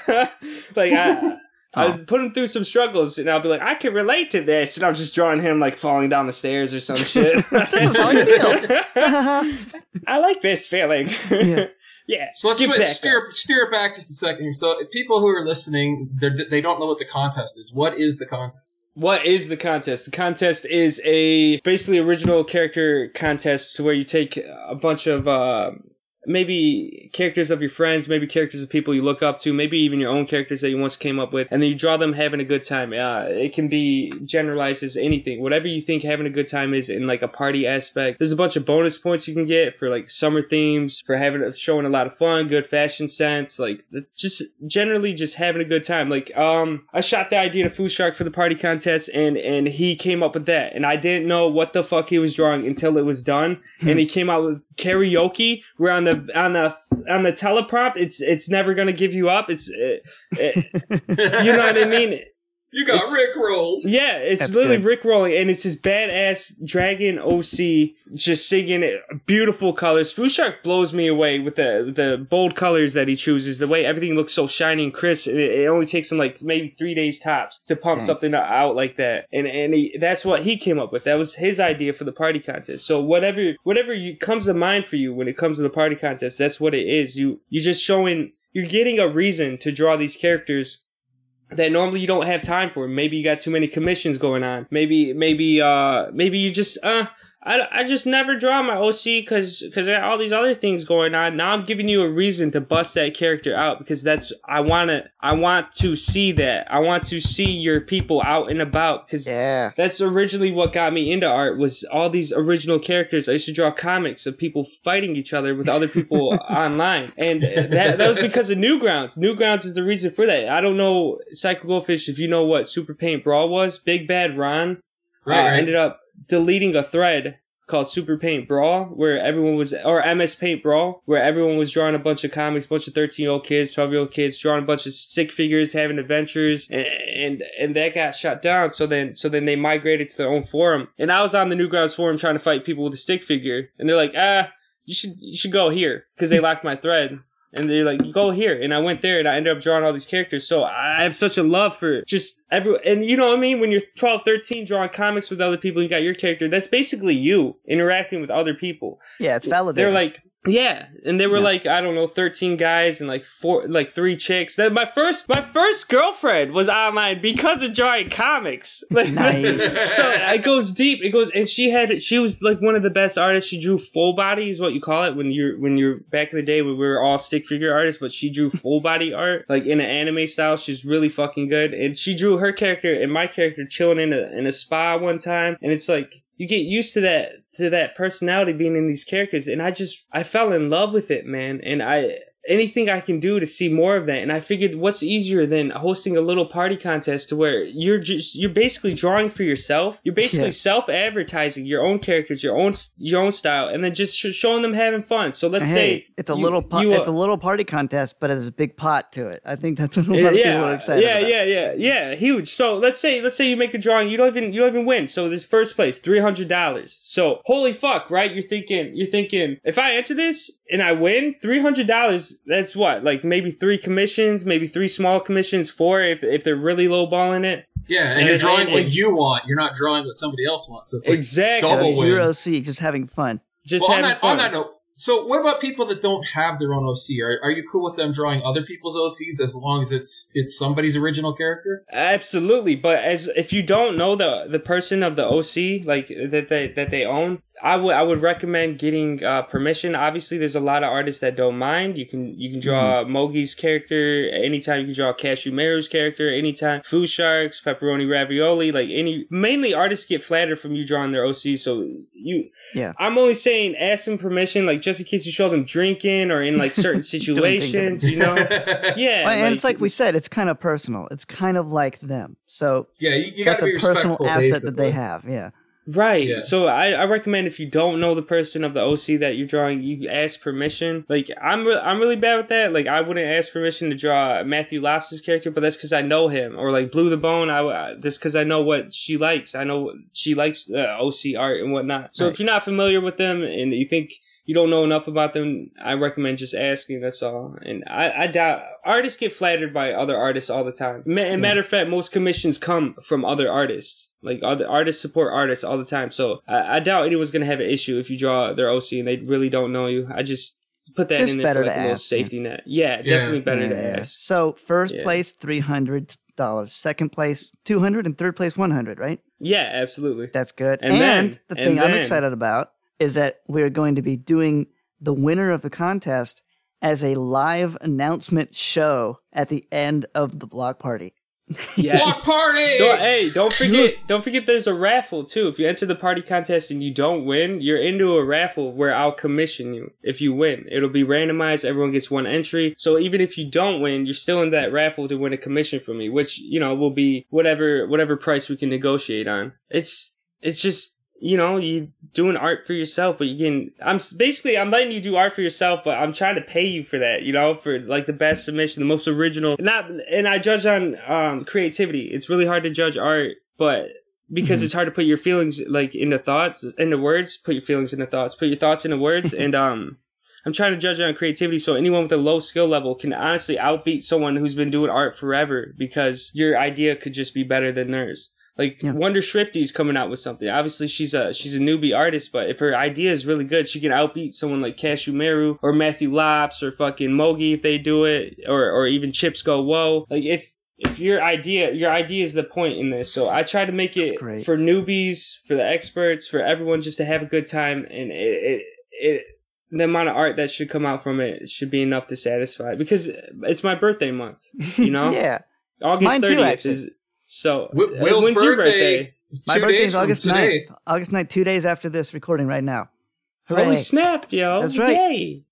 Like I I put him through some struggles, and I'll be like, I can relate to this, and I'm just drawing him like falling down the stairs or some shit. This is how you feel. I like this feeling. Yeah. Yeah. So let's switch, steer, steer it back just a second here. So if people who are listening, they don't know what the contest is. What is the contest? What is the contest? The contest is a basically original character contest to where you take a bunch of uh, maybe characters of your friends, maybe characters of people you look up to, maybe even your own characters that you once came up with, and then you draw them having a good time. Uh, it can be generalized as anything. Whatever you think having a good time is in like a party aspect. There's a bunch of bonus points you can get for like summer themes, for having showing a lot of fun, good fashion sense, like just generally just having a good time. Like um, I shot the idea to Foo Shark for the party contest, and and he came up with that, and I didn't know what the fuck he was drawing until it was done, and he came out with karaoke. We're on the on the on the teleprompt, it's it's never gonna give you up. It's it, it, you know what I mean. You got it's, rickrolled. Yeah, it's That's literally good. Rickrolling, and it's this badass dragon O C just singing it, beautiful colors. Foo Shark blows me away with the the bold colors that he chooses. The way everything looks so shiny and crisp. And it, it only takes him like maybe three days tops to pump Dang. something out like that. And and he, that's what he came up with. That was his idea for the party contest. So whatever whatever you, comes to mind for you when it comes to the party contest, that's what it is. You you're just showing you're getting a reason to draw these characters that normally you don't have time for. Maybe you got too many commissions going on. Maybe, maybe, uh, maybe you just, uh, I, I just never draw my O C because because I got all these other things going on. Now I'm giving you a reason to bust that character out because that's I want to I want to see that. I want to see your people out and about because yeah. That's originally what got me into art was all these original characters. I used to draw comics of people fighting each other with other people online, and that that was because of Newgrounds. Newgrounds is the reason for that. I don't know, Psycho Goldfish, if you know what Super Paint Brawl was. Big Bad Ron right, uh, right. ended up deleting a thread called Super Paint Brawl where everyone was, or M S Paint Brawl, where everyone was drawing a bunch of comics, bunch of thirteen-year-old kids, twelve-year-old kids, drawing a bunch of stick figures, having adventures, and, and and that got shut down. So then, so then they migrated to their own forum, and I was on the Newgrounds forum trying to fight people with a stick figure, and they're like, ah, you should you should go here because they locked my thread. And they're like, go here. And I went there and I ended up drawing all these characters. So I have such a love for just everyone. And you know what I mean? When you're twelve, thirteen, drawing comics with other people, you got your character. That's basically you interacting with other people. Yeah, it's validating. They're like, yeah. And they were yeah. like, I don't know, thirteen guys and like four, like three chicks. That my first, my first girlfriend was online because of drawing comics. Like, nice. So it goes deep. It goes, and she had, she was like one of the best artists. She drew full body is what you call it when you're, when you're back in the day when we were all stick figure artists, but she drew full body art, like in an anime style. She's really fucking good. And she drew her character and my character chilling in a, in a spa one time. And it's like, you get used to that, to that personality being in these characters. And I just, I fell in love with it, man. And I, anything I can do to see more of that. And I figured what's easier than hosting a little party contest to where you're just, you're basically drawing for yourself. You're basically yeah. self-advertising your own characters, your own, your own style, and then just sh- showing them having fun. So let's hey, say it's a you, little, po- you, uh, it's a little party contest, but there's a big pot to it. I think that's what a lot of yeah, people are excited yeah, about. Yeah, yeah, yeah, yeah, huge. So let's say, let's say you make a drawing, you don't even, you don't even win. So this first place, three hundred dollars. So holy fuck, right? You're thinking, you're thinking, if I enter this and I win three hundred dollars, that's what, like maybe three commissions, maybe three small commissions, four if if they're really lowballing it. Yeah, and, and you're drawing and, and, what you want. You're not drawing what somebody else wants. So it's like exactly. Double win. Your O C, just having fun. Just well, having on that, fun. On that note, so what about people that don't have their own O C? Are are you cool with them drawing other people's O Cs as long as it's it's somebody's original character? Absolutely, but as if you don't know the the person of the O C, like that they that they own. I would I would recommend getting uh, permission. Obviously, there's a lot of artists that don't mind. You can you can draw mm-hmm. Mogi's character anytime. You can draw Cashew Mero's character anytime. Foo Sharks, Pepperoni Ravioli, like any. Mainly, artists get flattered from you drawing their O Cs. So you, yeah. I'm only saying ask them permission, like just in case you show them drinking or in like certain situations, you know. Yeah, well, and like, it's like we said, it's kind of personal. It's kind of like them. So yeah, you, you got to be respectful. That's a personal asset basically. That they have. Yeah. Right. Yeah. So I, I recommend if you don't know the person of the O C that you're drawing, you ask permission. Like I'm re- I'm really bad with that. Like I wouldn't ask permission to draw Matthew Lops' character, but that's because I know him. Or like Blue the Bone, I, I that's because I know what she likes. I know she likes uh, O C art and whatnot. So right. If you're not familiar with them and you think you don't know enough about them, I recommend just asking. That's all. And I, I doubt artists get flattered by other artists all the time. Ma- yeah. Matter of fact, most commissions come from other artists. Like other artists support artists all the time. So I, I doubt anyone's gonna have an issue if you draw their O C and they really don't know you. I just put that just in there for like a little safety net. Yeah, yeah. definitely better yeah, to yeah. ask. So first yeah. place three hundred dollars, second place two hundred, and third place one hundred. Right? Yeah, absolutely. That's good. And, and then, the thing and I'm then, excited about. Is that we're going to be doing the winner of the contest as a live announcement show at the end of the block party. Yes. Block party! Don't, hey, don't forget, don't forget there's a raffle, too. If you enter the party contest and you don't win, you're into a raffle where I'll commission you if you win. It'll be randomized. Everyone gets one entry. So even if you don't win, you're still in that raffle to win a commission from me, which, you know, will be whatever whatever price we can negotiate on. It's It's just... You know, you doing art for yourself, but you can. I'm basically I'm letting you do art for yourself, but I'm trying to pay you for that. You know, for like the best submission, the most original. Not and I judge on um, creativity. It's really hard to judge art, but because mm-hmm. it's hard to put your feelings like into thoughts, into words. Put your feelings into thoughts. Put your thoughts into words, and um. I'm trying to judge it on creativity, so anyone with a low skill level can honestly outbeat someone who's been doing art forever because your idea could just be better than theirs. Like yeah. Wonder Shrifty's coming out with something. Obviously, she's a she's a newbie artist, but if her idea is really good, she can outbeat someone like Cashew Mero or Matthew Lops or fucking Mogi if they do it, or or even Chips Go Whoa. Like if if your idea, your idea is the point in this. So I try to make it for newbies, for the experts, for everyone, just to have a good time. And it, it, it, the amount of art that should come out from it should be enough to satisfy, because it's my birthday month, you know? Yeah. August thirtieth is, so w- Will's when's birthday, your birthday? My birthday is August ninth. August ninth, two days after this recording right now. Hooray. Holy snap, yo. That's right. Yay.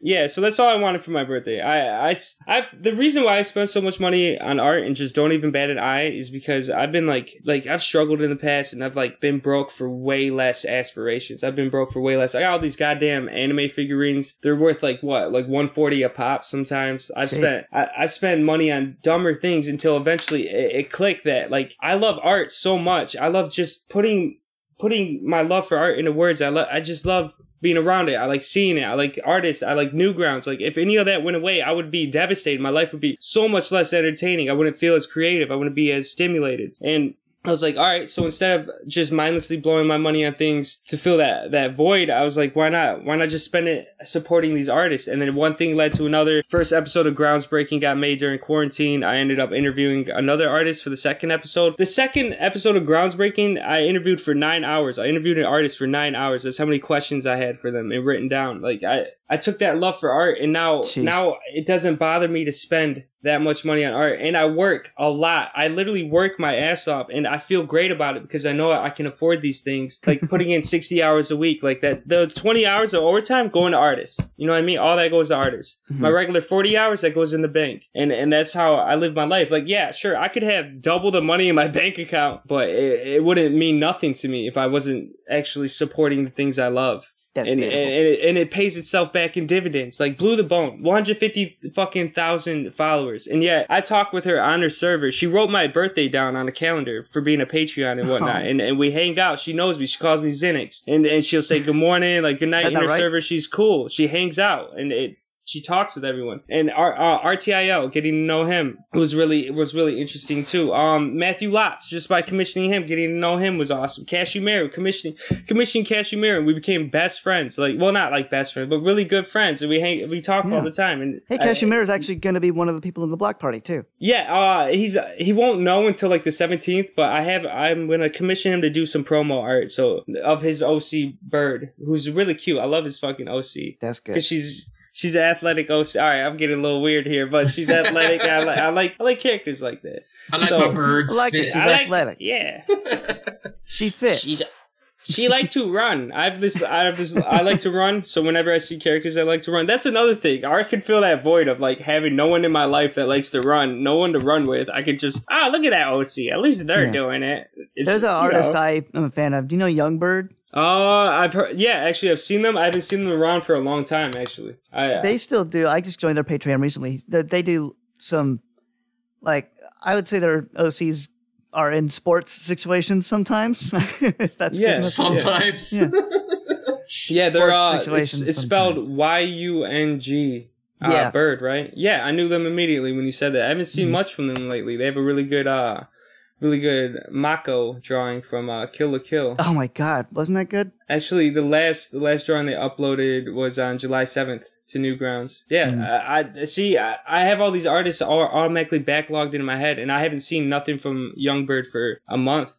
Yeah, so that's all I wanted for my birthday. I, I, I, the reason why I spent so much money on art and just don't even bat an eye is because I've been like, like I've struggled in the past, and I've like been broke for way less aspirations. I've been broke for way less. I got all these goddamn anime figurines. They're worth like what, like one forty a pop sometimes. I've Jeez. spent, I, I spent money on dumber things until eventually it, it clicked that like I love art so much. I love just putting, putting my love for art into words. I love, I just love. being around it. I like seeing it. I like artists. I like Newgrounds. Like if any of that went away, I would be devastated. My life would be so much less entertaining. I wouldn't feel as creative. I wouldn't be as stimulated. And I was like, all right, so instead of just mindlessly blowing my money on things to fill that, that void, I was like, why not? Why not just spend it supporting these artists? And then one thing led to another. First episode of Groundsbreaking got made during quarantine. I ended up interviewing another artist for the second episode. The second episode of Groundsbreaking, I interviewed for nine hours. I interviewed an artist for nine hours. That's how many questions I had for them and written down. Like I, I took that love for art, and now, Jeez. now it doesn't bother me to spend that much money on art. And I work a lot. I literally work my ass off, and I feel great about it because I know I can afford these things. Like putting in sixty hours a week, like that, the twenty hours of overtime going to artists. You know what I mean? All that goes to artists. Mm-hmm. My regular forty hours, that goes in the bank. And, and that's how I live my life. Like, yeah, sure. I could have double the money in my bank account, but it, it wouldn't mean nothing to me if I wasn't actually supporting the things I love. That's and, and, and, it, and it pays itself back in dividends. Like Blue the Bone, one hundred fifty fucking thousand followers. And yet I talked with her on her server. She wrote my birthday down on a calendar for being a Patreon and whatnot. Oh. And, and we hang out. She knows me. She calls me Xinxinix. And, and she'll say good morning, like good night in her right? server. She's cool. She hangs out. And it... She talks with everyone. And our, uh, R T I L, getting to know him was really was really interesting too. Um, Matthew Lops, just by commissioning him, getting to know him was awesome. Cashew Mero, commissioning commissioning Cashew Mero, and we became best friends. Like, well, not like best friends, but really good friends. And we hang, we talk yeah. all the time. And hey, Cashew Mero is actually going to be one of the people in the block party too. Yeah, uh, he's he won't know until like the seventeenth. But I have I'm going to commission him to do some promo art. So of his O C Bird, who's really cute. I love his fucking O C. That's good. Because she's. She's an athletic O C. All right, I'm getting a little weird here, but she's athletic. I like, I like, I like characters like that. I like so, my birds. I like it. She's I athletic. Like, yeah, she's fit. She's, she like to run. I've this. I've this. I like to run. So whenever I see characters that like to run, that's another thing. I can fill that void of like having no one in my life that likes to run, no one to run with. I could just ah, oh, look at that O C. At least they're yeah. doing it. It's, There's an artist know. I am a fan of. Do you know Youngbird? Uh, I've heard, yeah, actually, I've seen them. I haven't seen them around for a long time, actually. I, they still do. I just joined their Patreon recently. They, they do some, like, I would say their O Cs are in sports situations sometimes. if that's yeah, sometimes. Yeah, yeah they're, uh, it's, it's sometimes. Spelled Y U N G. Uh, yeah. Bird, right? Yeah, I knew them immediately when you said that. I haven't seen mm-hmm. much from them lately. They have a really good, uh, Really good Mako drawing from uh, Kill la Kill. Oh my God, wasn't that good? Actually, the last the last drawing they uploaded was on July seventh to Newgrounds. Yeah, mm. I, I see. I, I have all these artists all automatically backlogged in my head, and I haven't seen nothing from Youngbird for a month.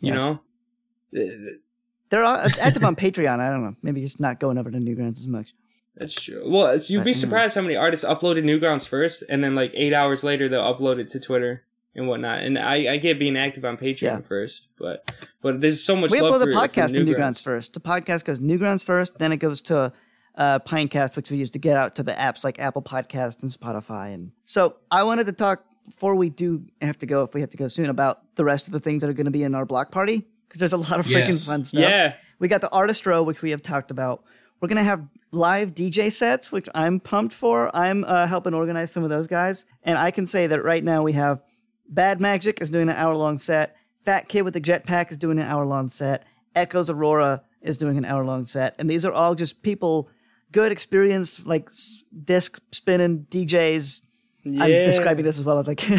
You yeah. know, they're all active on Patreon. I don't know. Maybe just not going over to Newgrounds as much. That's true. Well, you'd be surprised how many artists uploaded Newgrounds first, and then like eight hours later they'll upload it to Twitter. And whatnot, and I, I get being active on Patreon yeah. first, but but there's so much. We upload the podcast to Newgrounds. Newgrounds first. The podcast goes Newgrounds first, then it goes to uh, Pinecast, which we use to get out to the apps like Apple Podcasts and Spotify. And so I wanted to talk before we do have to go, if we have to go soon, about the rest of the things that are going to be in our block party because there's a lot of freaking yes. fun stuff. Yeah, we got the artist row, which we have talked about. We're going to have live D J sets, which I'm pumped for. I'm uh, helping organize some of those guys, and I can say that right now we have. Bad Magic is doing an hour-long set. Fat Kid with the Jetpack is doing an hour-long set. Echoes Aurora is doing an hour-long set. And these are all just people, good, experienced, like, disc-spinning D Js. Yeah. I'm describing this as well as I can.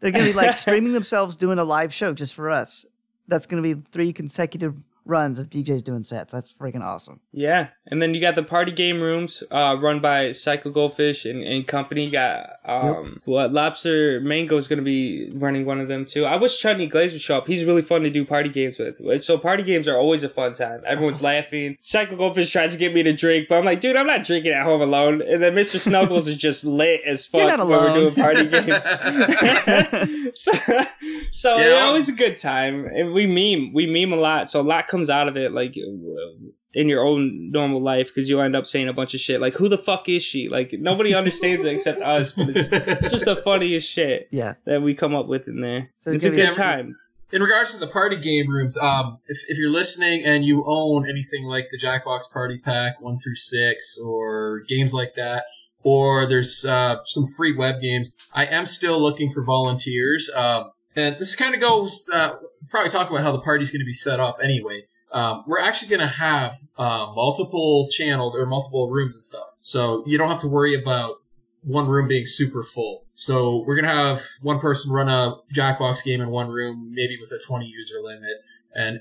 They're going to be, like, streaming themselves doing a live show just for us. That's going to be three consecutive runs of D Js doing sets. That's freaking awesome. Yeah. And then you got the party game rooms uh, run by Psycho Goldfish and, and company. You got um, yep. what, Lobster Mango is going to be running one of them too. I wish Chudney Glazer would show up. He's really fun to do party games with. So party games are always a fun time. Everyone's laughing. Psycho Goldfish tries to get me to drink, but I'm like, dude, I'm not drinking at home alone. And then Mister Snuggles is just lit as fuck You're not alone. When we're doing party games. so so yeah. It's always a good time. And we meme. We meme a lot. So a lot comes out of it, like, in your own normal life, because you'll end up saying a bunch of shit like, who the fuck is she? Like, nobody understands it except us, but it's, it's just the funniest shit yeah. that we come up with in there. So it's, it's a good every- time. In regards to the party game rooms, um, if, if you're listening and you own anything like the Jackbox Party Pack one through six or games like that, or there's uh, some free web games, I am still looking for volunteers. Um, and this kind of goes, uh, probably talk about how the party's going to be set up anyway. Um, we're actually going to have uh, multiple channels or multiple rooms and stuff. So you don't have to worry about one room being super full. So we're going to have one person run a Jackbox game in one room, maybe with a twenty user limit. And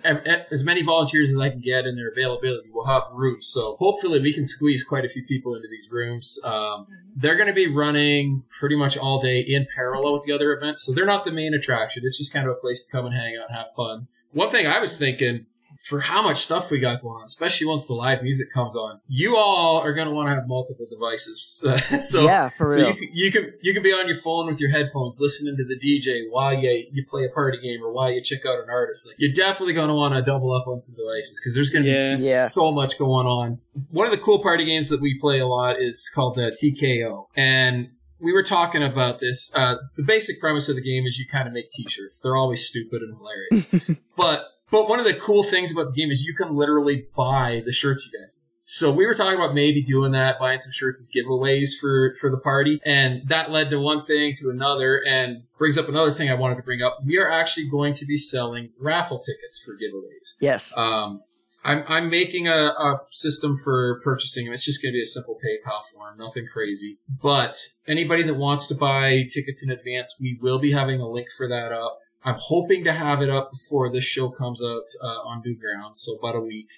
as many volunteers as I can get in their availability, we'll have rooms. So hopefully we can squeeze quite a few people into these rooms. Um, they're going to be running pretty much all day in parallel with the other events. So they're not the main attraction. It's just kind of a place to come and hang out and have fun. One thing I was thinking, for how much stuff we got going on, especially once the live music comes on, you all are going to want to have multiple devices. so, yeah, for real. So you can, you can you can be on your phone with your headphones listening to the D J while you, you play a party game or while you check out an artist. Like, you're definitely going to want to double up on some devices because there's going to yeah. be yeah. so much going on. One of the cool party games that we play a lot is called the T K O. And we were talking about this. Uh, the basic premise of the game is you kind of make T-shirts. They're always stupid and hilarious. but... But one of the cool things about the game is you can literally buy the shirts you guys make. So we were talking about maybe doing that, buying some shirts as giveaways for, for the party. And that led to one thing to another and brings up another thing I wanted to bring up. We are actually going to be selling raffle tickets for giveaways. Yes. Um, I'm, I'm making a, a system for purchasing them. It's just going to be a simple PayPal form, nothing crazy. But anybody that wants to buy tickets in advance, we will be having a link for that up. I'm hoping to have it up before this show comes out uh, on Newgrounds, so about a week.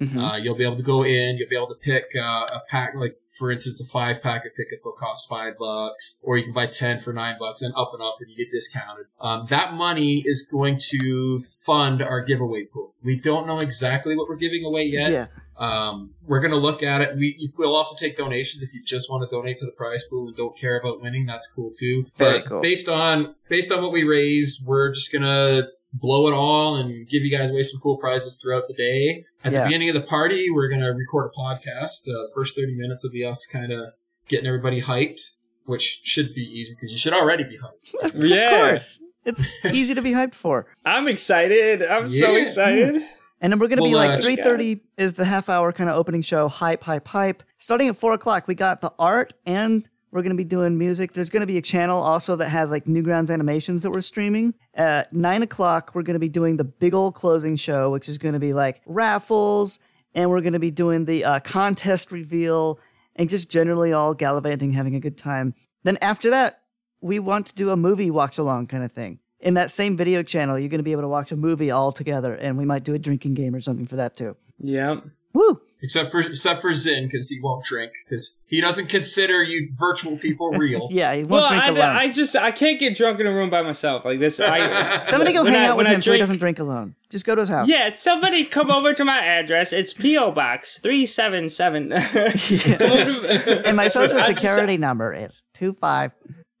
Mm-hmm. Uh, you'll be able to go in. You'll be able to pick uh, a pack, like, for instance, a five-pack of tickets will cost five bucks, or you can buy ten for nine bucks, and up and up, and you get discounted. Um, that money is going to fund our giveaway pool. We don't know exactly what we're giving away yet. Yeah. Um, we're going to look at it. We, we'll also take donations. If you just want to donate to the prize pool and don't care about winning, that's cool too. Very but cool. based on, based on what we raise, we're just going to blow it all and give you guys away some cool prizes throughout the day. At yeah. the beginning of the party, we're going to record a podcast. The uh, first thirty minutes will be us kind of getting everybody hyped, which should be easy because you should already be hyped. yeah. Of course. It's easy to be hyped for. I'm excited. I'm yeah. so excited. And then we're going to well, be like uh, three thirty is the half hour kind of opening show, hype, hype, hype. Starting at four o'clock, we got the art and we're going to be doing music. There's going to be a channel also that has like Newgrounds animations that we're streaming. At nine o'clock, we're going to be doing the big old closing show, which is going to be like raffles. And we're going to be doing the uh, contest reveal and just generally all gallivanting, having a good time. Then after that, we want to do a movie watch along kind of thing. In that same video channel, you're going to be able to watch a movie all together, and we might do a drinking game or something for that too. Yeah. Woo! Except for except for Zin, because he won't drink, because he doesn't consider you virtual people real. yeah, he won't well, drink I, alone. I just I can't get drunk in a room by myself like this. I, somebody go hang I, out with him drink, so he doesn't drink alone. Just go to his house. Yeah, somebody come over to my address. It's P O Box three seven seven. And my social security just, number is two five.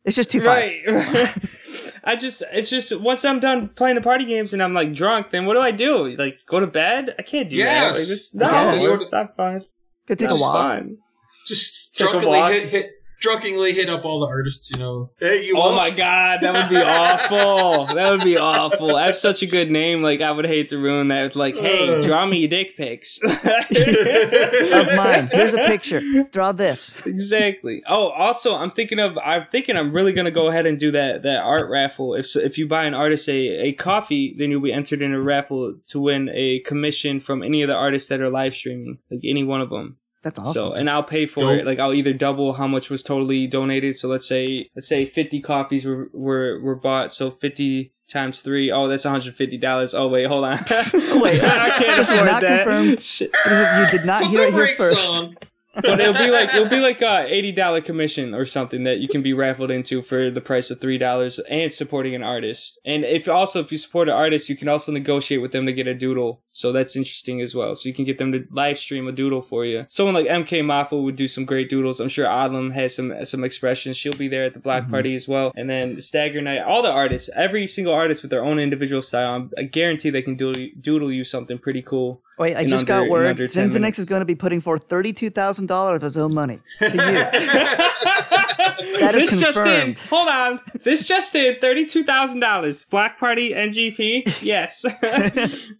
It's just two five. Right. I just, it's just, once I'm done playing the party games and I'm like drunk, then what do I do? Like, go to bed? I can't do yes. that. Like, it's, no, okay. it's not fun. Go take a walk. Just take drunkenly a walk. Hit, hit, drunkenly hit up all the artists, you know. Hey, you oh up. My God, that would be awful. That would be awful. I have such a good name. Like, I would hate to ruin that. It's like, hey, draw me dick pics. Of mine. Here's a picture. Draw this. Exactly. Oh, also, I'm thinking of, I'm thinking I'm really going to go ahead and do that, that art raffle. If if you buy an artist a, a coffee, then you'll be entered in a raffle to win a commission from any of the artists that are live streaming, like any one of them. That's awesome. So, and I'll pay for Dope. it. Like, I'll either double how much was totally donated. So let's say let's say fifty coffees were were, were bought. So fifty times three. Oh, that's one hundred fifty dollars. Oh, wait, hold on. oh, wait, I can't afford not that. Confirmed. Shit. You did not hear it here first. But it'll be like it'll be like a eighty dollars commission or something that you can be raffled into for the price of three dollars and supporting an artist. And if also if you support an artist, you can also negotiate with them to get a doodle. So that's interesting as well. So you can get them to live stream a doodle for you. Someone like M K Moffle would do some great doodles. I'm sure Adlam has some some expressions. She'll be there at the block mm-hmm. party as well. And then Stagger Knight, all the artists, every single artist with their own individual style. I guarantee they can doodle, doodle you something pretty cool. Wait, I just under, got word. Xinxinix is going to be putting forth thirty-two thousand dollars of his own money to you. That is this confirmed. Just in. Hold on. This just in. thirty-two thousand dollars. Block Party N G P. Yes.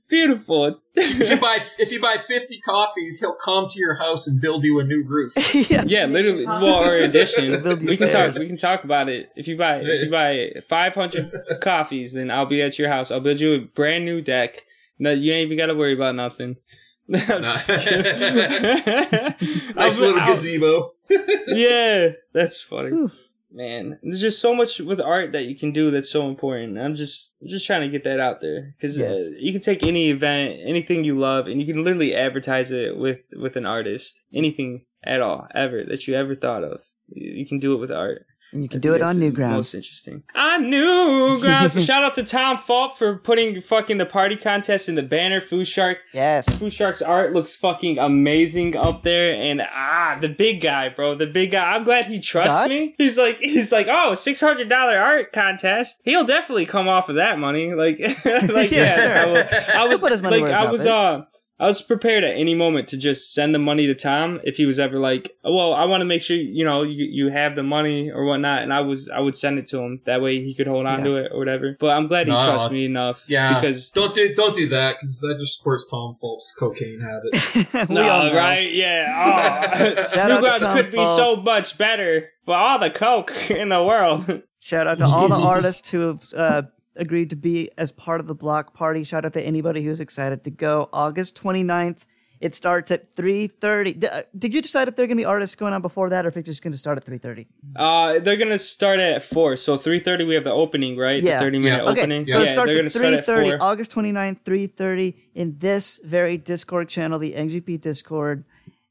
Beautiful. If you buy if you buy fifty coffees, he'll come to your house and build you a new roof. yeah. yeah, literally. Well, or addition. We can talk. We can talk about it. If you buy if you buy five hundred coffees, then I'll be at your house. I'll build you a brand new deck. No, you ain't even got to worry about nothing. nice little I'll, gazebo. yeah, that's funny. Whew. Man, there's just so much with art that you can do that's so important. I'm just I'm just trying to get that out there. Because yes. uh, you can take any event, anything you love, and you can literally advertise it with, with an artist. Anything at all, ever, that you ever thought of. You can do it with art. And you can I do it on Newgrounds. Most interesting. On Newgrounds. Shout out to Tom Falk for putting fucking the party contest in the banner. Foo Shark. Yes. Foo Shark's art looks fucking amazing up there. And ah, the big guy, bro. The big guy. I'm glad he trusts God? me. He's like, he's like, oh, six hundred dollars art contest. He'll definitely come off of that money. Like, like yeah. yeah I, I was, like, I was, it. uh, I was prepared at any moment to just send the money to Tom if he was ever like, oh, well, I want to make sure, you know, you, you have the money or whatnot. And I was, I would send it to him. That way he could hold on yeah. to it or whatever. But I'm glad he no, trusts me enough. Yeah. Because don't do, don't do that because that just supports Tom Falk's cocaine habit. no, right? Yeah. Oh. Newgrounds could be Falk. so much better for all the coke in the world. Shout out to all the artists who have, uh, agreed to be as part of the block party. Shout out to anybody who's excited to go. August twenty-ninth. It starts at three thirty. D- did you decide if there are going to be artists going on before that or if it's just going to start at three thirty? Uh, they're going to start at four. So three thirty, we have the opening, right? Yeah. The thirty-minute yeah. opening. Okay. Yeah. So it starts yeah, at three thirty, start at August twenty-ninth, three thirty in this very Discord channel, the N G P Discord.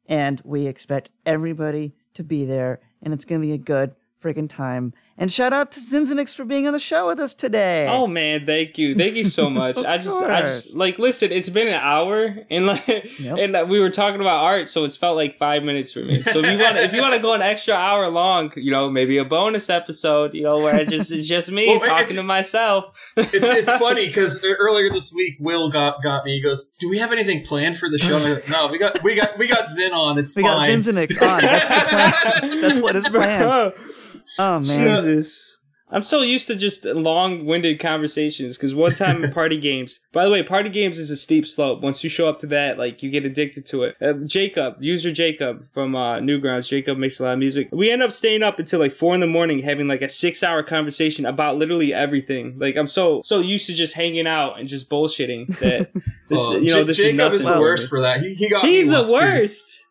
And we expect everybody to be there. And it's going to be a good freaking time. And shout out to Xinxinix for being on the show with us today. Oh man, thank you, thank you so much. I just, course. I just like listen. It's been an hour, and like, yep. and we were talking about art, so it's felt like five minutes for me. So if you want, if you want to go an extra hour long, you know, maybe a bonus episode, you know, where I just it's just me well, talking to myself. it's, it's funny because earlier this week, Will got, got me. He goes, "Do we have anything planned for the show?" And I go, no, we got we got we got Zin on. It's we fine. got Xinxinix on. That's, the plan. That's what his plan. Oh man, Jesus! I'm so used to just long-winded conversations because one time in party games. By the way, party games is a steep slope. Once you show up to that, like you get addicted to it. Uh, Jacob, user Jacob from uh, Newgrounds. Jacob makes a lot of music. We end up staying up until like four in the morning, having like a six-hour conversation about literally everything. Like I'm so so used to just hanging out and just bullshitting that. this, oh, you know, J- this Jacob is, is the worst for that. He, he got. He's the worst. Too.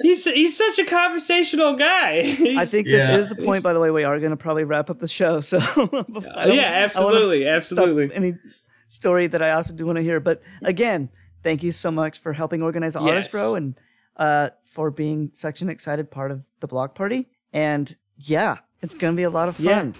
he's he's such a conversational guy. He's, I think this yeah. is the point, by the way. We are going to probably wrap up the show. So yeah, absolutely, absolutely. Any story that I also do want to hear. But again, thank you so much for helping organize the yes. Artist Row and uh, for being such an excited part of the block party. And yeah, it's going to be a lot of fun. Yeah.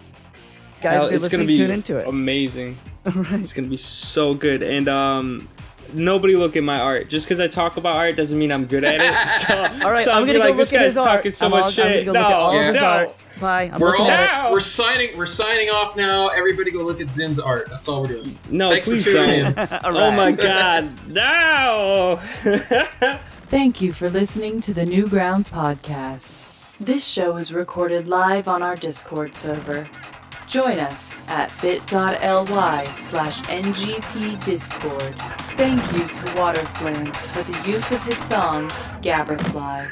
Guys, Hell, if you're listening, tune into it. Amazing. All right. It's going to be so good. And um nobody look at my art. Just because I talk about art doesn't mean I'm good at it. So, all right, so I'm, I'm gonna like, go look at his art. So I'm, all, I'm gonna go no, look at all yeah. of his no. art. Bye. I'm we're all no. we're signing. We're signing off now. Everybody, go look at Zin's art. That's all we're doing. No, Thanks please don't. right. Oh my God, no! Thank you for listening to the Newgrounds podcast. This show is recorded live on our Discord server. Join us at bit.ly slash ngp discord. Thank you to Waterflame for the use of his song, Gabberfly.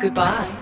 Goodbye.